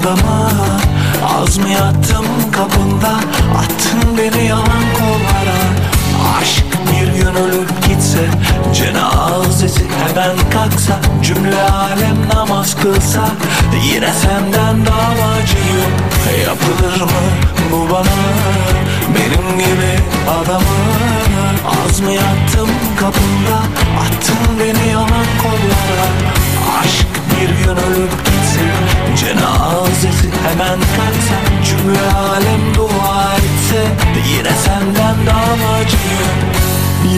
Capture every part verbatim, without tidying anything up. adama, az mı yattım kapında, attın beni yalan kollara. Aşk bir gün ölüp gitse, cenazesi hemen kalksa, cümle alem namaz kılsa, yine senden davacıyım. Yapılır mı bu bana, benim gibi adama? Az mı yattım kapında, attın beni yalan kollara. Aşk bir gün ölüp gitse, cenazesi hemen kalksa, cümle alem dua etse, yine senden davacıyım.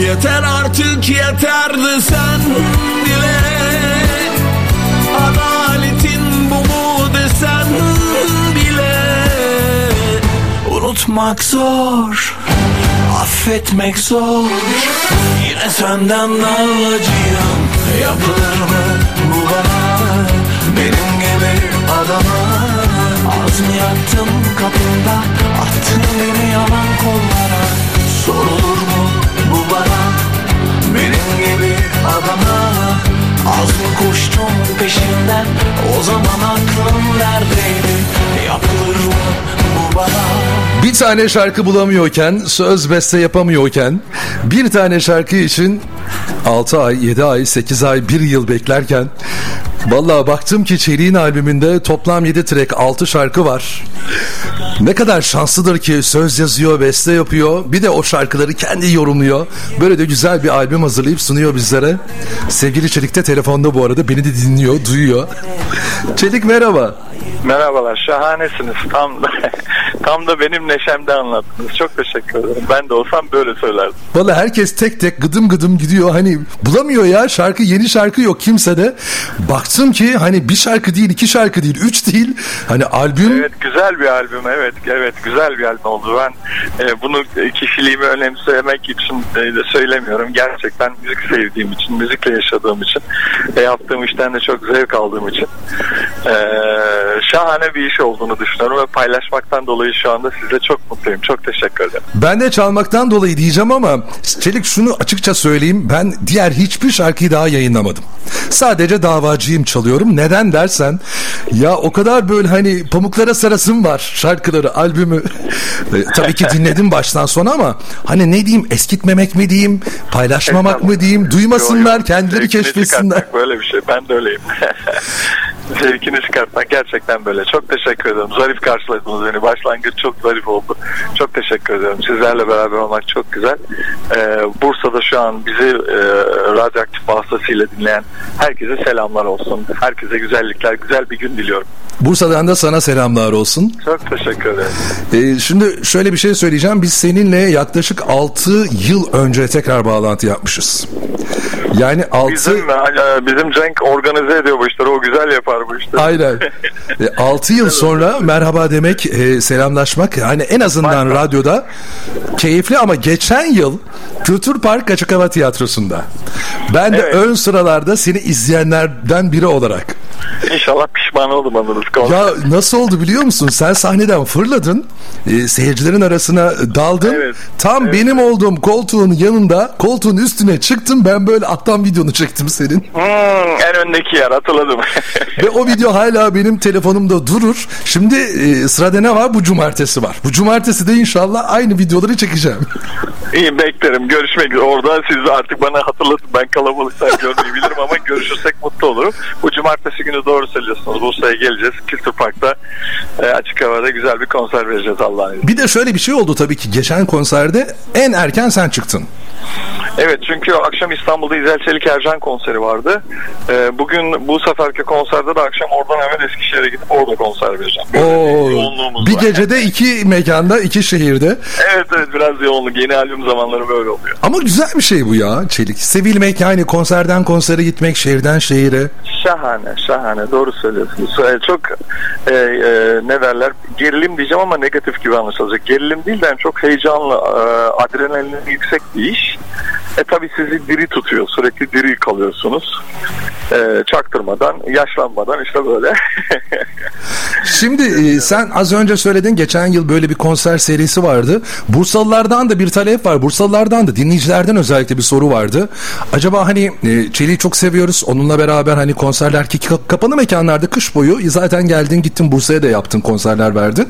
Yeter artık yeterdi, sen dile adaletin bu mu desen bile, unutmak zor, affetmek zor, yine senden davacıyım. Yapılır mı bu bana, benim gibi adama? Az mı yattım kapında, attın beni yalan kollara. Sorulur mu bu bana, benim gibi adama? Az mı koştum peşinden, o zaman aklım neredeydi? Yapılır mı bu bana? Bir tane şarkı bulamıyorken, söz beste yapamıyorken, bir tane şarkı için altı ay, yedi ay, sekiz ay, bir yıl beklerken, vallahi baktım ki Çelik'in albümünde toplam yedi track altı şarkı var. Ne kadar şanslıdır ki söz yazıyor, beste yapıyor, bir de o şarkıları kendi yorumluyor. Böyle de güzel bir albüm hazırlayıp sunuyor bizlere. Sevgili Çelik de telefonda bu arada, beni de dinliyor, duyuyor. Çelik merhaba. Merhabalar, şahanesiniz. Tam da, tam da benim neşemde anlattınız. Çok teşekkür ederim. Ben de olsam böyle söylerdim. Vallahi herkes tek tek gıdım gıdım gidiyor. Hani bulamıyor ya şarkı, yeni şarkı yok kimse de. Baktım ki hani bir şarkı değil, iki şarkı değil, üç değil. Hani albüm... Evet, güzel bir albüm. Evet, evet güzel bir albüm oldu. Ben e, bunu kişiliğimi önemsemek için e, de söylemiyorum. Gerçekten müzik sevdiğim için, müzikle yaşadığım için ve yaptığım işten de çok zevk aldığım için eee şahane bir iş olduğunu düşünüyorum ve paylaşmaktan dolayı şu anda size çok mutluyum. Çok teşekkür ederim. Ben de çalmaktan dolayı diyeceğim ama Çelik şunu açıkça söyleyeyim. Ben diğer hiçbir şarkıyı daha yayınlamadım. Sadece davacıyım çalıyorum. Neden dersen ya o kadar böyle hani pamuklara sarasım var şarkıları, albümü. Tabii ki dinledim baştan sona ama hani ne diyeyim, eskitmemek mi diyeyim, paylaşmamak mı diyeyim, duymasınlar, yo, yo. kendileri keşfetsinler. Böyle bir şey. Ben de öyleyim. Zevkini çıkartmak gerçekten böyle. Çok teşekkür ederim. Zarif karşıladınız beni. Başlangıç çok zarif oldu. Çok teşekkür ederim. Sizlerle beraber olmak çok güzel. Ee, Bursa'da şu an bizi e, radyoaktif vasıtasıyla dinleyen herkese selamlar olsun. Herkese güzellikler, güzel bir gün diliyorum. Bursa'dan da sana selamlar olsun. Çok teşekkür ederim. Ee, şimdi şöyle bir şey söyleyeceğim. Biz seninle yaklaşık altı yıl önce tekrar bağlantı yapmışız. Yani altı... Bizim, bizim Cenk organize ediyor bu işleri. O güzel yapar bu işleri. Aynen. altı yıl sonra merhaba demek, e, selamlaşmak. Yani en azından Park radyoda keyifli ama geçen yıl Kültür Park Açık Hava Tiyatrosu'nda. Ben de evet. ön sıralarda seni izleyenlerden biri olarak. İnşallah pişman olmadınız. Ya nasıl oldu biliyor musun? Sen sahneden fırladın. E, seyircilerin arasına daldın. Evet. Tam evet. benim olduğum koltuğun yanında, koltuğun üstüne çıktım. Ben böyle tam videonu çektim senin. Hmm, en öndeki yer, hatırladım. Ve o video hala benim telefonumda durur. Şimdi e, sırada ne var? Bu cumartesi var. Bu cumartesi de inşallah aynı videoları çekeceğim. İyi, beklerim. Görüşmek üzere. Orada siz artık bana hatırlatın. Ben kalabalıktan görmeyebilirim ama görüşürsek mutlu olurum. Bu cumartesi günü doğru söylüyorsunuz. Bursa'ya geleceğiz. Kültür Park'ta e, açık havada güzel bir konser vereceğiz Allah'ın izniyle. Bir de şöyle bir şey oldu tabii ki. Geçen konserde en erken sen çıktın. Evet, çünkü akşam İstanbul'da İzel Çelik Ercan konseri vardı. Ee, bugün bu seferki konserde de akşam oradan hemen Eskişehir'e gidip orada konser vereceğim. Oo, bir var. Gecede iki mekanda, iki şehirde. Evet evet, biraz yoğunluk. Yeni albüm zamanları böyle oluyor. Ama güzel bir şey bu ya Çelik. Sevilmek yani, konserden konsere gitmek, şehirden şehire. Şahane, şahane. Doğru söylüyorsunuz. Çok e, e, ne derler, gerilim diyeceğim ama negatif gibi anlaşılacak. Gerilim değil de yani çok heyecanlı, e, adrenalin yüksek bir iş. E tabii sizi diri tutuyor. Sürekli diri kalıyorsunuz. E, çaktırmadan, yaşlanmadan işte böyle. Şimdi e, sen az önce söyledin. Geçen yıl böyle bir konser serisi vardı. Bursalılardan da bir talep var. Bursalılardan da dinleyicilerden özellikle bir soru vardı. Acaba hani e, Çelik'i çok seviyoruz. Onunla beraber hani konserler ki kapalı mekanlarda kış boyu e, zaten geldin gittin Bursa'ya da yaptın konserler verdin.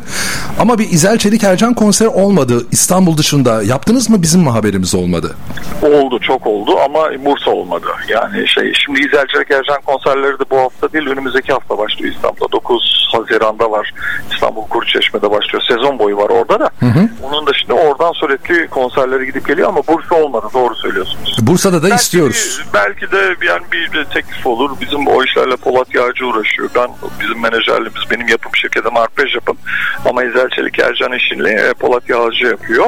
Ama bir İzel Çelik Ercan konseri olmadı. İstanbul dışında yaptınız mı? Bizim mi haberimiz olmadı? Oldu, çok oldu ama Bursa olmadı. Yani şey, şimdi İzel Çelik Ercan konserleri de bu hafta değil, önümüzdeki hafta başlıyor İstanbul'da. dokuz Haziran'da var. İstanbul Kuruçeşme'de başlıyor. Sezon boyu var orada da. Hı hı. Onun dışında oradan sürekli konserlere gidip geliyor ama Bursa olmadı. Doğru söylüyorsunuz. Bursa'da da belki istiyoruz. Bir, belki de yani bir, bir teklif olur. Bizim o işlerle Polat Yağcı uğraşıyor. Ben, bizim menajerliğimiz, benim yapım şirketim Arpej yapım. Ama İzel Çelik Ercan işini Polat Yağcı yapıyor.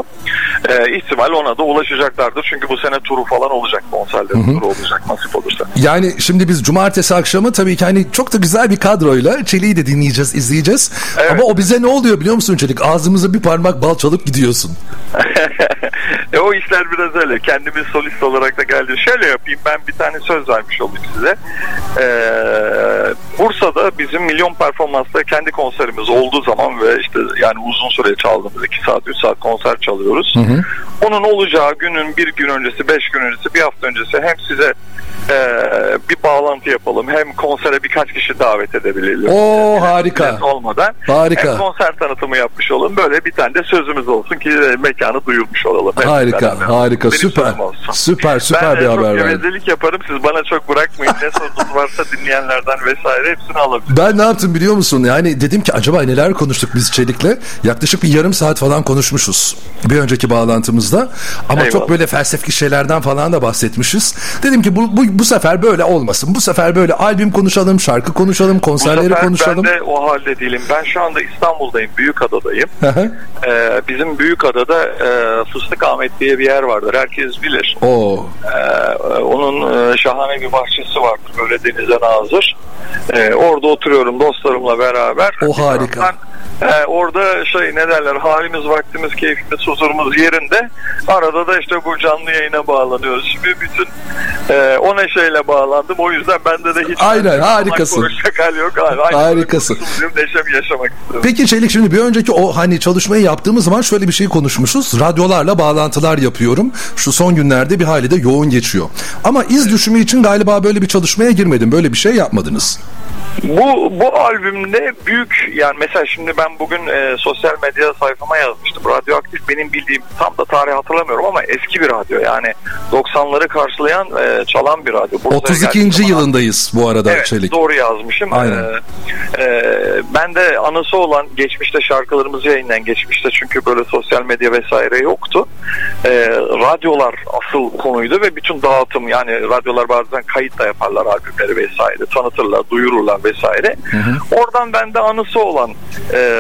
E, ihtimal ona da ulaşacaklardır. Çünkü bu sene turu falan olacak. Konserlerin turu olacak nasip olursa. Yani şimdi biz cumartesi akşamı tabii ki hani çok da güzel bir kadroyla Çelik'i de dinleyeceğiz, izleyeceğiz. Evet. Ama o bize ne oluyor biliyor musun Çelik? Ağzımıza bir parmak bal çalıp gidiyorsun. e, o işler biraz öyle. Kendimi solist olarak da geldim. Şöyle yapayım, ben bir tane söz vermiş olayım size. E, Bursa'da bizim Milyon Performans'ta kendi konserimiz olduğu zaman ve işte yani uzun süre çaldığımız iki saat üç saat konser çalıyoruz. Hı hı. Onun olacağı günün bir gün öncesi, beş gün öncesi, bir hafta öncesi hem size e, bir bağlantı yapalım, hem konsere birkaç kişi davet edebilelim. Oo yani, harika. Olmadan. Harika. Hem konser tanıtımı yapmış olalım. Böyle bir tane de sözümüz olsun ki e, mekanı duyurmuş olalım. Hem harika, harika. Süper. Süper, süper ben bir haber. Ben çok gevezelik yaparım. Siz bana çok bırakmayın. Ne sorunuz varsa dinleyenlerden vesaire hepsini alabilirim. Ben ne yaptım biliyor musun? Yani dedim ki acaba neler konuştuk biz Çelik'le? Yaklaşık bir yarım saat falan konuşmuşuz. Bir önceki bağlantımızda. Ama eyvallah, çok böyle felsefi şeylerden falan da bahsetmişiz. Dedim ki bu, bu, bu sefer böyle olmasın. Bu sefer böyle albüm konuşalım, şarkı konuşalım, konserleri konuşalım. Ben de o halde değilim. Ben şu anda İstanbul'dayım, Büyükada'dayım. ee, bizim Büyükada'da e, Fıstık Ahmet diye bir yer vardır. Herkes bilir. Oo. Ee, onun e, şahane bir bahçesi vardır. Böyle denize nazır. Ee, orada oturuyorum dostlarımla beraber. O harika. Ben, Ee, orada şey ne derler, halimiz, vaktimiz, keyfimiz, huzurumuz yerinde. Arada da işte bu canlı yayına bağlanıyoruz. Şimdi bütün e, o neşeyle bağlandım. O yüzden bende de hiç... Aynen, harikasın. Konuşacak hal yok. Aynen, harikasın. Neşemi yaşamak istiyorum. Peki Çelik, şimdi bir önceki o hani çalışmayı yaptığımız zaman şöyle bir şey konuşmuşuz. Radyolarla bağlantılar yapıyorum. Şu son günlerde bir hali de yoğun geçiyor. Ama iz düşümü için galiba böyle bir çalışmaya girmedim. Böyle bir şey yapmadınız. Bu bu albümde büyük, yani mesela şimdi ben bugün e, sosyal medya sayfama yazmıştım. Radyoaktif benim bildiğim, tam da tarih hatırlamıyorum ama eski bir radyo. Yani doksanları karşılayan, e, çalan bir radyo. Bursa'ya otuz ikinci yılındayız bu arada, evet, Çelik. Evet, doğru yazmışım. Aynen. E, e, ben de anısı olan geçmişte şarkılarımız yayından geçmişte, çünkü böyle sosyal medya vesaire yoktu. E, radyolar asıl konuydu ve bütün dağıtım, yani radyolar bazen kayıt da yaparlar albümleri vesaire. Tanıtırlar, duyururlar vesaire. Hı hı. Oradan ben de anısı olan e,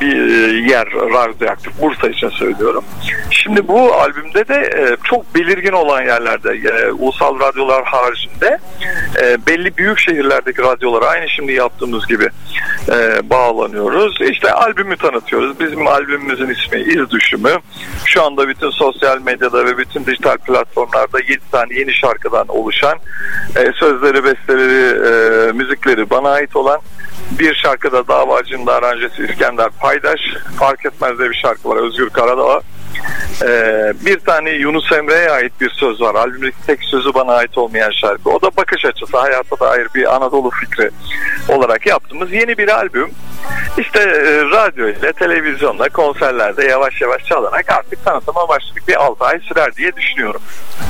bir yer Radyoaktif, Bursa için söylüyorum. Şimdi bu albümde de e, çok belirgin olan yerlerde, e, ulusal radyolar haricinde e, belli büyük şehirlerdeki radyolara aynı şimdi yaptığımız gibi e, bağlanıyoruz. İşte albümü tanıtıyoruz. Bizim albümümüzün ismi İz Düşümü. Şu anda bütün sosyal medyada ve bütün dijital platformlarda yedi tane yeni şarkıdan oluşan, e, sözleri, besteleri, e, müzikleri bana ait olan, bir şarkıda Davacı'nın da aranjesi İskender Paydaş, Fark Etmez diye bir şarkı var, Özgür Karadağ. Ee, bir tane Yunus Emre'ye ait bir söz var. Albümdeki tek sözü bana ait olmayan şarkı. O da bakış açısı, hayata dair bir Anadolu fikri olarak yaptığımız yeni bir albüm. İşte e, radyo ile, televizyonla, konserlerde yavaş yavaş çalarak artık tanıtıma başladık. Bir altı ay sürer diye düşünüyorum.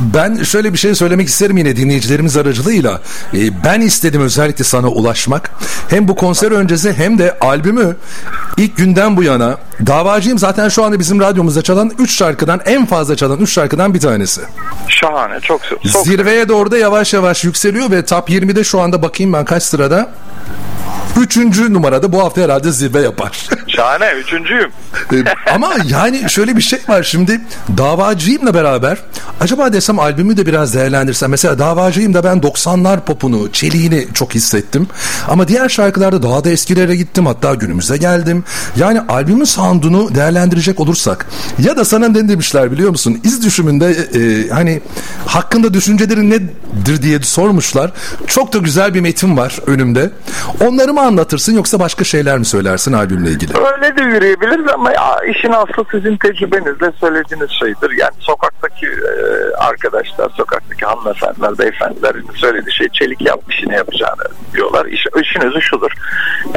Ben şöyle bir şey söylemek isterim yine dinleyicilerimiz aracılığıyla. E, ben istedim özellikle sana ulaşmak. Hem bu konser öncesi hem de albümü ilk günden bu yana. Davacıyım zaten şu anda bizim radyomuzda çalan üç şarkıdan en fazla çalan üç şarkıdan bir tanesi. Şahane, çok çok. Zirveye doğru da yavaş yavaş yükseliyor ve top yirmide şu anda, bakayım ben kaç sırada? Üçüncü numarada bu hafta herhalde zirve yapar. Şahane, üçüncüyüm. Ama yani şöyle bir şey var şimdi. Davacıyımla beraber acaba desem albümü de biraz değerlendirsem. Mesela Davacıyım da ben doksanlar popunu, çeliğini çok hissettim. Ama diğer şarkılarda daha da eskilere gittim. Hatta günümüze geldim. Yani albümün sound'unu değerlendirecek olursak. Ya da sana ne demişler biliyor musun? İz Düşümü'nde e, hani hakkında düşüncelerin nedir diye sormuşlar. Çok da güzel bir metin var önümde. Onları mı anlatırsın yoksa başka şeyler mi söylersin albümle ilgili? Öyle de yürüyebiliriz ama işin aslı sizin tecrübenizle söylediğiniz şeydir. Yani sokaktaki e, arkadaşlar, sokaktaki hanımefendiler, beyefendilerin söylediği şey çelik yapmış ne yapacağını diyorlar. İş, işin özü şudur.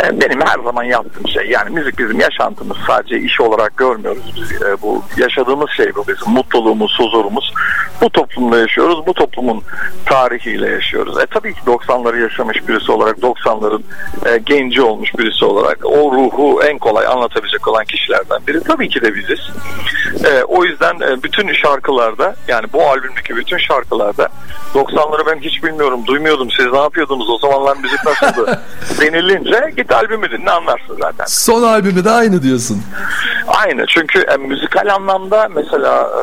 E, benim her zaman yaptığım şey, yani müzik bizim yaşantımız, sadece iş olarak görmüyoruz. Biz, e, bu yaşadığımız şey bu bizim mutluluğumuz, huzurumuz. Bu toplumda yaşıyoruz, bu toplumun tarihiyle yaşıyoruz. E tabii ki doksanları yaşamış birisi olarak, doksanların e, genci olmuş birisi olarak o ruhu en kolay anlatabilecek olan kişilerden biri tabii ki de biziz. E, o yüzden e, bütün şarkılarda, yani bu albümdeki bütün şarkılarda doksanları ben hiç bilmiyorum, duymuyordum, siz ne yapıyordunuz o zamanlar, müzik nasıldı denilince git albümü dinle anlarsın zaten. Son albümü de aynı diyorsun. Aynı, çünkü e, müzikal anlamda mesela e,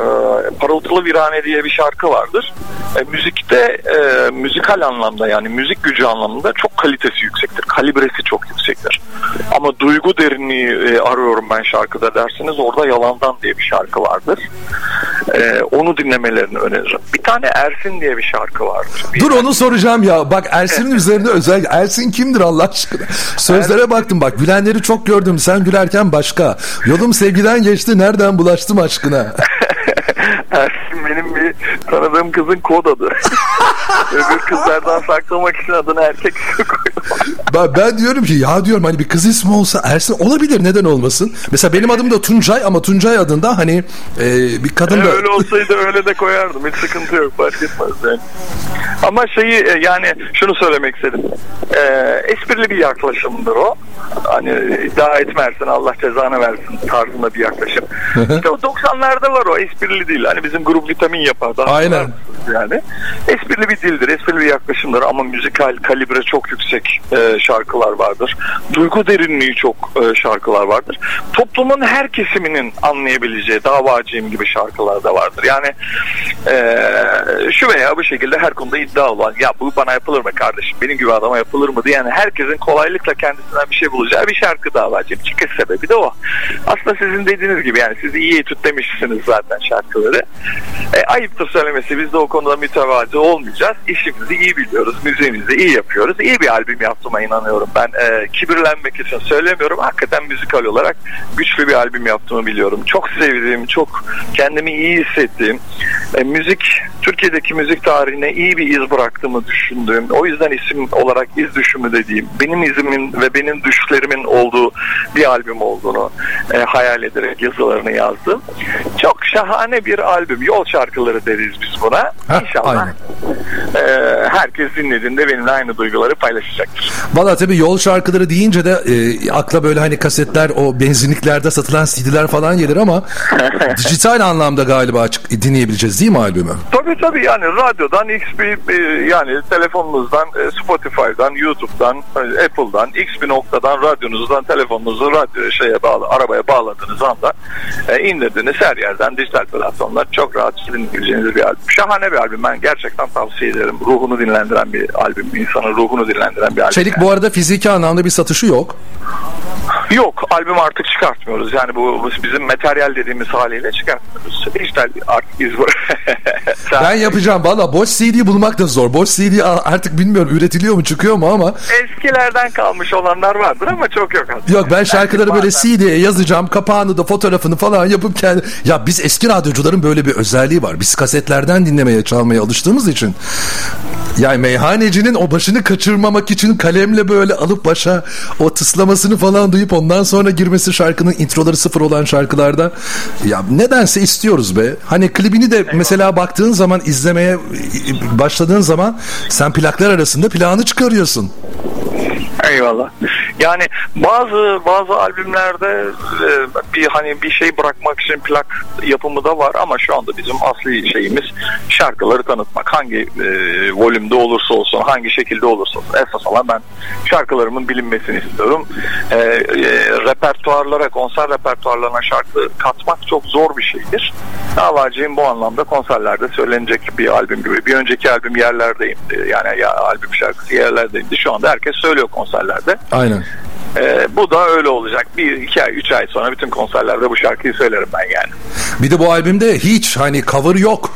Parıltılı Virane diye bir şarkı vardır. E, müzikte e, müzikal anlamda, yani müzik gücü anlamında çok kalitesi yüksektir. Kalibresi çok yüksektir. Ama duygu derinliği e, arıyorum ben şarkıda dersiniz. Orada Yalandan diye bir şarkı vardır. E, onu dinlemelerini öneririm. Bir tane Ersin diye bir şarkı vardır. Bir Dur yani. Onu soracağım ya. Bak Ersin'in üzerinde özel. Ersin kimdir Allah aşkına? Sözlere Ersin... baktım bak. Gülenleri çok gördüm. Sen gülerken başka. Yolum sevgiden geçti. Nereden bulaştım aşkına? Ersin benim bir tanıdığım kızın kod adı. Öbür kızlardan saklamak için adını erkek koydum. Ben, ben diyorum ki ya diyorum hani bir kız ismi olsa Ersin olabilir, neden olmasın? Mesela benim adım da Tuncay ama Tuncay adında hani e, bir kadın e, da... Öyle olsaydı öyle de koyardım. Hiç sıkıntı yok, fark etmez yani. Ama şeyi yani şunu söylemek istedim. E, esprili bir yaklaşımdır o. Hani iddia etmersin, Allah cezanı versin tarzında bir yaklaşım. İşte o doksanlarda var o, esprili değil. Hani bizim grup Vitamin yapar. Daha aynen. Yani. Esprili bir dildir, esprili bir yaklaşımdır ama müzikal kalibre çok yüksek e, şarkılar vardır. Duygu derinliği çok e, şarkılar vardır. Toplumun her kesiminin anlayabileceği Davacıyım gibi şarkılar da vardır. Yani e, şu veya bu şekilde her konuda iddia olan, ya bu bana yapılır mı kardeşim, benim gibi adama yapılır mı diye, yani herkesin kolaylıkla kendisinden bir şey bulacağı bir şarkı Davacıyım. Çıkış sebebi de o. Aslında sizin dediğiniz gibi yani siz iyi etütlemişsiniz zaten şarkıları. E, ayıptır söylemesi, biz de o konuda mütevazi olmayacağız. İşimizi iyi biliyoruz, müziğimizi iyi yapıyoruz. İyi bir albüm yaptığıma inanıyorum. Ben e, kibirlenmek için söylemiyorum. Hakikaten müzikal olarak güçlü bir albüm yaptığımı biliyorum. Çok sevdiğim, çok kendimi iyi hissettiğim, e, müzik, Türkiye'deki müzik tarihine iyi bir iz bıraktığımı düşündüğüm, o yüzden isim olarak iz düşümü dediğim, benim izimin ve benim düşlerimin olduğu bir albüm olduğunu e, hayal ederek yazılarını yazdım. Çok şahane bir albüm. Yol şarkıları deriz biz buna. Heh, İnşallah e, herkes dinlediğinde benimle aynı duyguları paylaşacaktır. Valla tabii yol şarkıları deyince de e, akla böyle hani kasetler, o benzinliklerde satılan C D'ler falan gelir ama dijital anlamda galiba açık dinleyebileceğiz değil mi albümü? Tabii tabii, yani radyodan, X P, yani telefonunuzdan, Spotify'dan, YouTube'dan, Apple'dan, X P noktadan, radyonuzdan, telefonunuzu radyo şeye bağlı, arabaya bağladığınız anda e, indirdiğiniz her yerden dijital platformlar çok rahat dinleyebileceğiniz bir albüm. Şahane bir albüm. Ben gerçekten tavsiye ederim. Ruhunu dinlendiren bir albüm. İnsanın ruhunu dinlendiren bir albüm. Çelik yani. Bu arada fiziki anlamda bir satışı yok. Yok. Albüm artık çıkartmıyoruz. Yani bu bizim materyal dediğimiz haliyle çıkartmıyoruz. Dijital artık iz var. Ben yapacağım. Valla boş C D bulmak da zor. Boş C D artık bilmiyorum üretiliyor mu, çıkıyor mu ama. Eskilerden kalmış olanlar vardır ama çok yok aslında. Yok, ben şarkıları böyle C D'ye yazacağım. Kapağını da fotoğrafını falan yapıp kendi. Ya biz eski radyocuların böyle bir özelliği var. Biz kasetlerden dinlemeye, çalmaya alıştığımız için. Yani meyhanecinin o başını kaçırmamak için kalemle böyle alıp başa o tıslamasını falan duyup ondan sonra girmesi, şarkının introları sıfır olan şarkılarda ya nedense istiyoruz be. Hani klibini de eyvallah. Mesela baktığın zaman, izlemeye başladığın zaman sen plaklar arasında plağını çıkarıyorsun. Eyvallah. Yani bazı bazı albümlerde e, bir hani bir şey bırakmak için plak yapımı da var ama şu anda bizim asli şeyimiz şarkıları tanıtmak. Hangi e, volümde olursa olsun, hangi şekilde olursa olsun, esas olan ben şarkılarımın bilinmesini istiyorum. E, e, repertuarlara, konser repertuarlarına şarkı katmak çok zor bir şeydir. Davacı'nın bu anlamda konserlerde söylenecek bir albüm gibi. Bir önceki albüm Yerlerdeyim'di. Yani ya, albüm şarkısı Yerlerdeyim'di. Şu anda herkes söylüyor konserlerde. Aynen. Ee, bu da öyle olacak. Bir, iki ay, üç ay sonra bütün konserlerde bu şarkıyı söylerim ben yani. Bir de bu albümde hiç hani cover yok.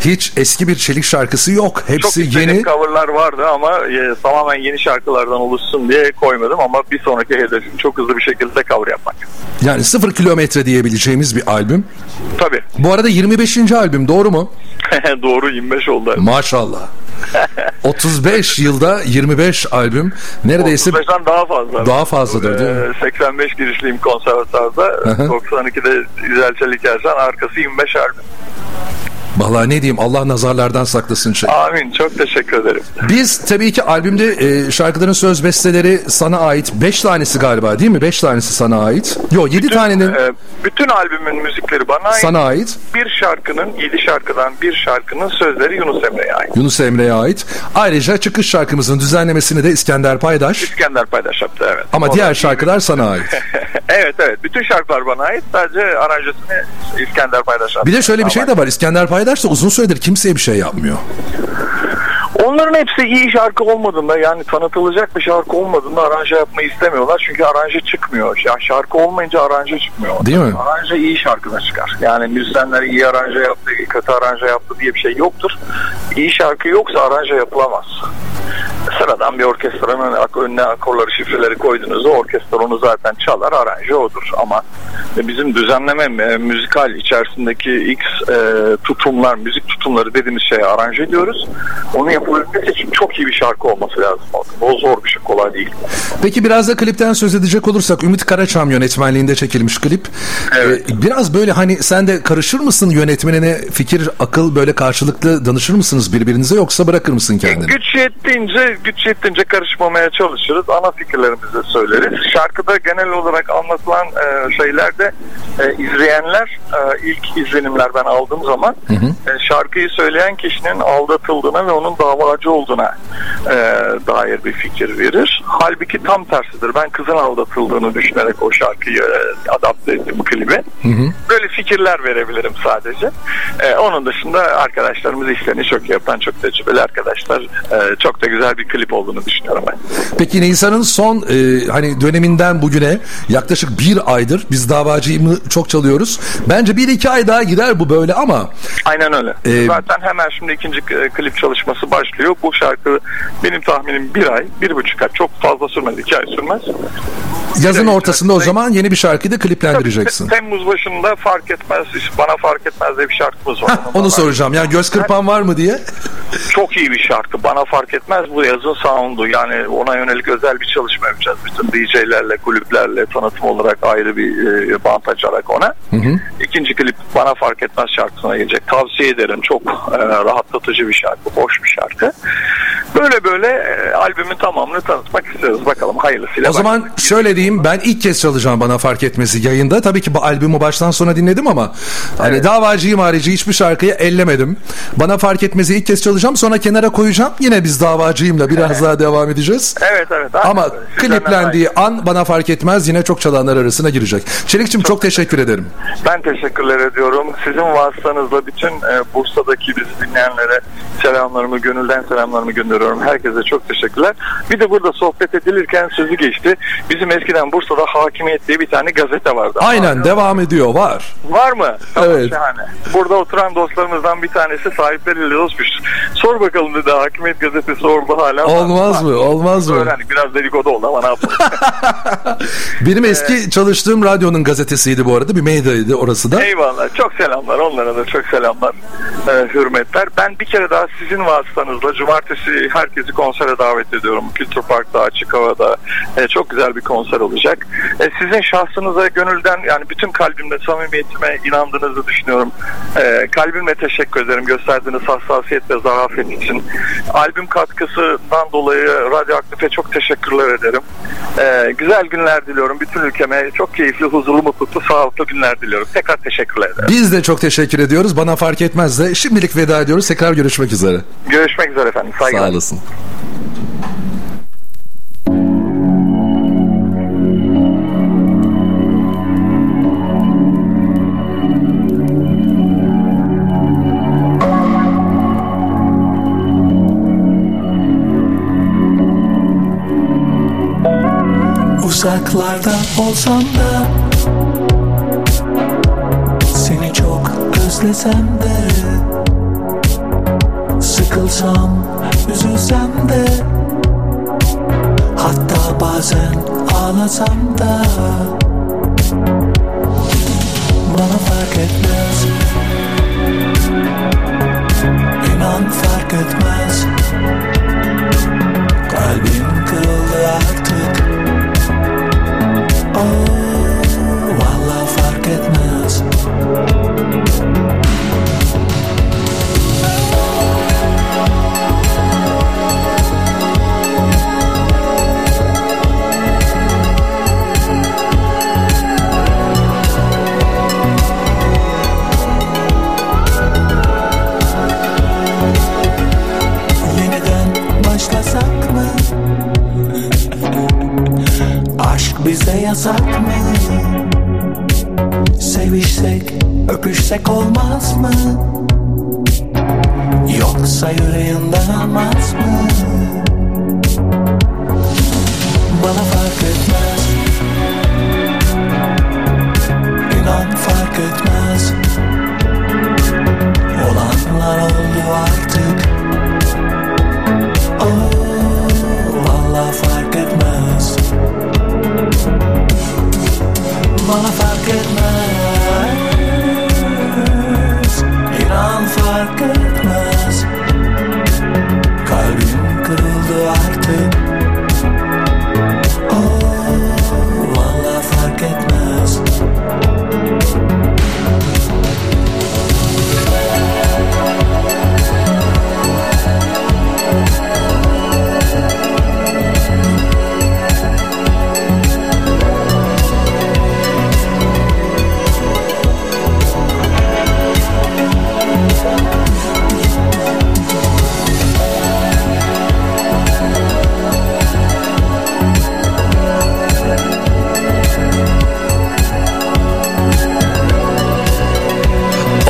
Hiç eski bir Çelik şarkısı yok. Hepsi çok yeni. Çok coverlar vardı ama e, tamamen yeni şarkılardan oluşsun diye koymadım ama bir sonraki hedefim çok hızlı bir şekilde cover yapmak. Yani sıfır kilometre diyebileceğimiz bir albüm. Tabii. Bu arada yirmi beşinci albüm, doğru mu? Doğru, yirmi beş oldu. Maşallah. otuz beş yılda yirmi beş albüm. Neredeyse otuz beşten daha fazla. Daha fazladır değil mi? seksen beş girişliyim konservatuarda. doksan ikide İzel Çelik Ercan, arkası yirmi beş albüm. Vallahi ne diyeyim, Allah nazarlardan saklasın şey. Amin, çok teşekkür ederim. Biz tabii ki albümde e, şarkıların söz besteleri sana ait. Beş tanesi galiba değil mi? Beş tanesi sana ait. Yok, yedi tanenin. E, bütün albümün müzikleri bana ait. Sana ait. Bir şarkının, yedi şarkıdan bir şarkının sözleri Yunus Emre'ye ait. Yunus Emre'ye ait. Ayrıca çıkış şarkımızın düzenlemesini de İskender Paydaş. İskender Paydaş yaptı, evet. Ama o diğer da... şarkılar sana ait. Evet evet, bütün şarkılar bana ait. Sadece aranjesini İskender Paydaş yaptı. Bir de şöyle bir şey de var. İskender Paydaş Paydaş da uzun süredir kimseye bir şey yapmıyor. Onların hepsi iyi şarkı olmadığında, yani tanıtılacak bir şarkı olmadığında aranje yapmayı istemiyorlar. Çünkü aranje çıkmıyor. Ya şarkı olmayınca aranje çıkmıyor. Değil mi? Aranje iyi şarkıda çıkar. Yani müzisyenler iyi aranje yaptı, kötü aranje yaptı diye bir şey yoktur. İyi şarkı yoksa aranje yapılamaz. Sıradan bir orkestranın önüne akorları, şifreleri koyduğunuzda orkestra onu zaten çalar, aranje odur. Ama bizim düzenleme, müzikal içerisindeki X e, tutumlar, müzik tutumları dediğimiz şeye aranje diyoruz. Onu yapılabilmesi için çok iyi bir şarkı olması lazım. O zor bir şey, kolay değil. Peki biraz da klipten söz edecek olursak, Ümit Karaçam yönetmenliğinde çekilmiş klip. Evet. Ee, biraz böyle hani sen de karışır mısın yönetmenine, fikir, akıl, böyle karşılıklı danışır mısınız birbirinize, yoksa bırakır mısın kendini? Güç yettiğince güç yettiğince karışmamaya çalışırız. Ana fikirlerimizi söyleriz. Şarkıda genel olarak anlatılan e, şeylerde e, izleyenler, e, ilk izlenimler ben aldığım zaman hı hı. E, şarkıyı söyleyen kişinin aldatıldığına ve onun davacı olduğuna e, dair bir fikir verir. Halbuki tam tersidir. Ben kızın aldatıldığını düşünerek o şarkıyı e, adapte ettim klibe. Hı hı. Böyle fikirler verebilirim sadece. E, onun dışında arkadaşlarımız işlerini çok yapan, çok tecrübeli arkadaşlar. E, çok da güzel bir klip olduğunu düşünüyorum ben. Peki Nisan'ın son e, hani döneminden bugüne yaklaşık bir aydır biz Davacı'yı çok çalıyoruz. Bence bir iki ay daha gider bu böyle ama. Aynen öyle. E, Zaten hemen şimdi ikinci klip çalışması başlıyor. Bu şarkı benim tahminim bir ay, bir buçuk ay. Çok fazla sürmez, iki ay sürmez. Yazın ortasında o zaman yeni bir şarkıyı da kliplendireceksin. Temmuz başında Fark Etmez, Bana Fark Etmez diye bir şarkımız var. Hah, onu soracağım. Yani göz kırpan var mı diye. Çok iyi bir şarkı. Bana Fark Etmez bu yazın sound'u. Yani ona yönelik özel bir çalışma yapacağız. Bütün D J'lerle, kulüplerle tanıtım olarak ayrı bir e, bant açarak ona. Hı hı. İkinci klip Bana Fark Etmez şarkısına gelecek. Tavsiye ederim. Çok e, rahatlatıcı bir şarkı. Hoş bir şarkı. Böyle böyle e, albümün tamamını tanıtmak istiyoruz. Bakalım hayırlısıyla. O zaman bak, şöyle diyeyim. Ben ilk kez çalacağım Bana Fark Etmez'i yayında. Tabii ki bu albümü baştan sona dinledim ama evet. Hani Davacıyım harici hiçbir şarkıyı ellemedim. Bana Fark Etmez'i ilk kez çalacağım. Sonra kenara koyacağım. Yine biz Davacıyımla biraz evet. daha devam edeceğiz. Evet evet. Ama kliplendiği an Bana Fark Etmez yine çok çalanlar arasına girecek. Çelik'ciğim çok, çok teşekkür ederim. Ben teşekkürler ediyorum. Sizin vasıtanızla bütün e, Bursa'daki bizi dinleyenlere selamlarımı, gönülden selamlarımı gönderiyorum. Herkese çok teşekkürler. Bir de burada sohbet edilirken sözü geçti. Bizim eskiden Bursa'da Hakimiyet diye bir tane gazete vardı. Aynen, var, devam var. ediyor. Var. Var mı? Tamam, evet. Şahane. Burada oturan dostlarımızdan bir tanesi sahipleriyle dostmuş. Sor bakalım dedi, Hakimiyet gazetesi orada hala. Olmaz var. mı? Olmaz mı? Yani biraz dedikodu oldu ama ne yapalım. Benim eski ee, çalıştığım radyonun gazetesiydi bu arada. Bir meydaydı orası da. Eyvallah. Çok selamlar. Onlara da çok selamlar. Ee, hürmetler. Ben bir kere daha sizin vasıtanızla cumartesi herkesi konsere davet ediyorum. Kültür Park'ta, açık havada e, çok güzel bir konser olacak. E, sizin şahsınıza gönülden, yani bütün kalbimle, samimiyetime inandığınızı düşünüyorum. E, kalbimle teşekkür ederim gösterdiğiniz hassasiyet ve zarafet için. Albüm katkısından dolayı Radyoaktif'e çok teşekkürler ederim. E, güzel günler diliyorum bütün ülkeme. Çok keyifli, huzurlu, mutlu, sağlıklı günler diliyorum. Tekrar teşekkürler ederim. Biz de çok teşekkür ediyoruz. Bana fark etmez de şimdilik veda ediyoruz. Tekrar görüşmek üzere. Görüşmek üzere efendim. Saygılar. Sağ olasın. Uzaklarda olsam da, seni çok özlesem de, sıkılsam, üzülsem de, hatta bazen ağlasam da, bana fark etmez, inan fark etmez. Kalbim kırıldı artık, oh, vallahi fark etmez. Bize yasak mı? Sevişsek, öpüşsek olmaz mı? Yoksa yüreğinden almaz mı? Bana fark etmez, İnan fark etmez. Olanlar oldu artık, oh, vallahi fark etmez. Bana fark etmez, inan fark etmez. Kalbim kırıldı artık, oh, vallahi fark etmez.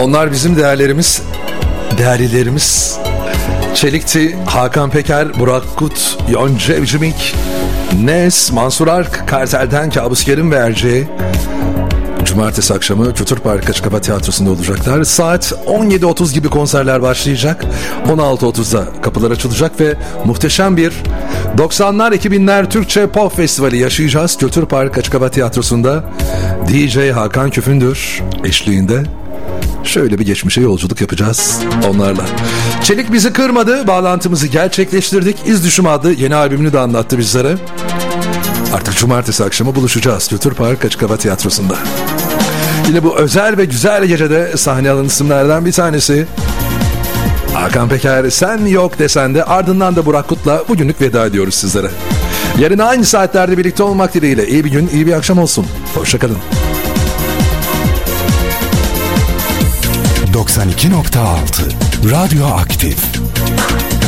Onlar bizim değerlerimiz, değerlilerimiz. Çelikti, Hakan Peker, Burak Kut, Yonca Evcimik, Nes, Mansur Ark, Kartel'den Kabus Kerim ve Erce. Cumartesi akşamı Kültür Park Açık Hava Tiyatrosu'nda olacaklar. Saat on yedi otuz gibi konserler başlayacak. on altı otuzda kapılar açılacak ve muhteşem bir doksanlar iki binler Türkçe Pop Festivali yaşayacağız. Kültür Park Açık Hava Tiyatrosu'nda D J Hakan Küfündür eşliğinde. Şöyle bir geçmişe yolculuk yapacağız onlarla. Çelik bizi kırmadı, bağlantımızı gerçekleştirdik. İz Düşümü adlı yeni albümünü de anlattı bizlere. Artık cumartesi akşamı buluşacağız Kültür Park Açık Hava Tiyatrosu'nda. Yine bu özel ve güzel gecede sahne alan isimlerden bir tanesi Hakan Peker, Sen Yok Desen de, ardından da Burak Kut'la bugünlük veda ediyoruz sizlere. Yarın aynı saatlerde birlikte olmak dileğiyle iyi bir gün, iyi bir akşam olsun. Hoşçakalın. doksan iki nokta altı Radyoaktif.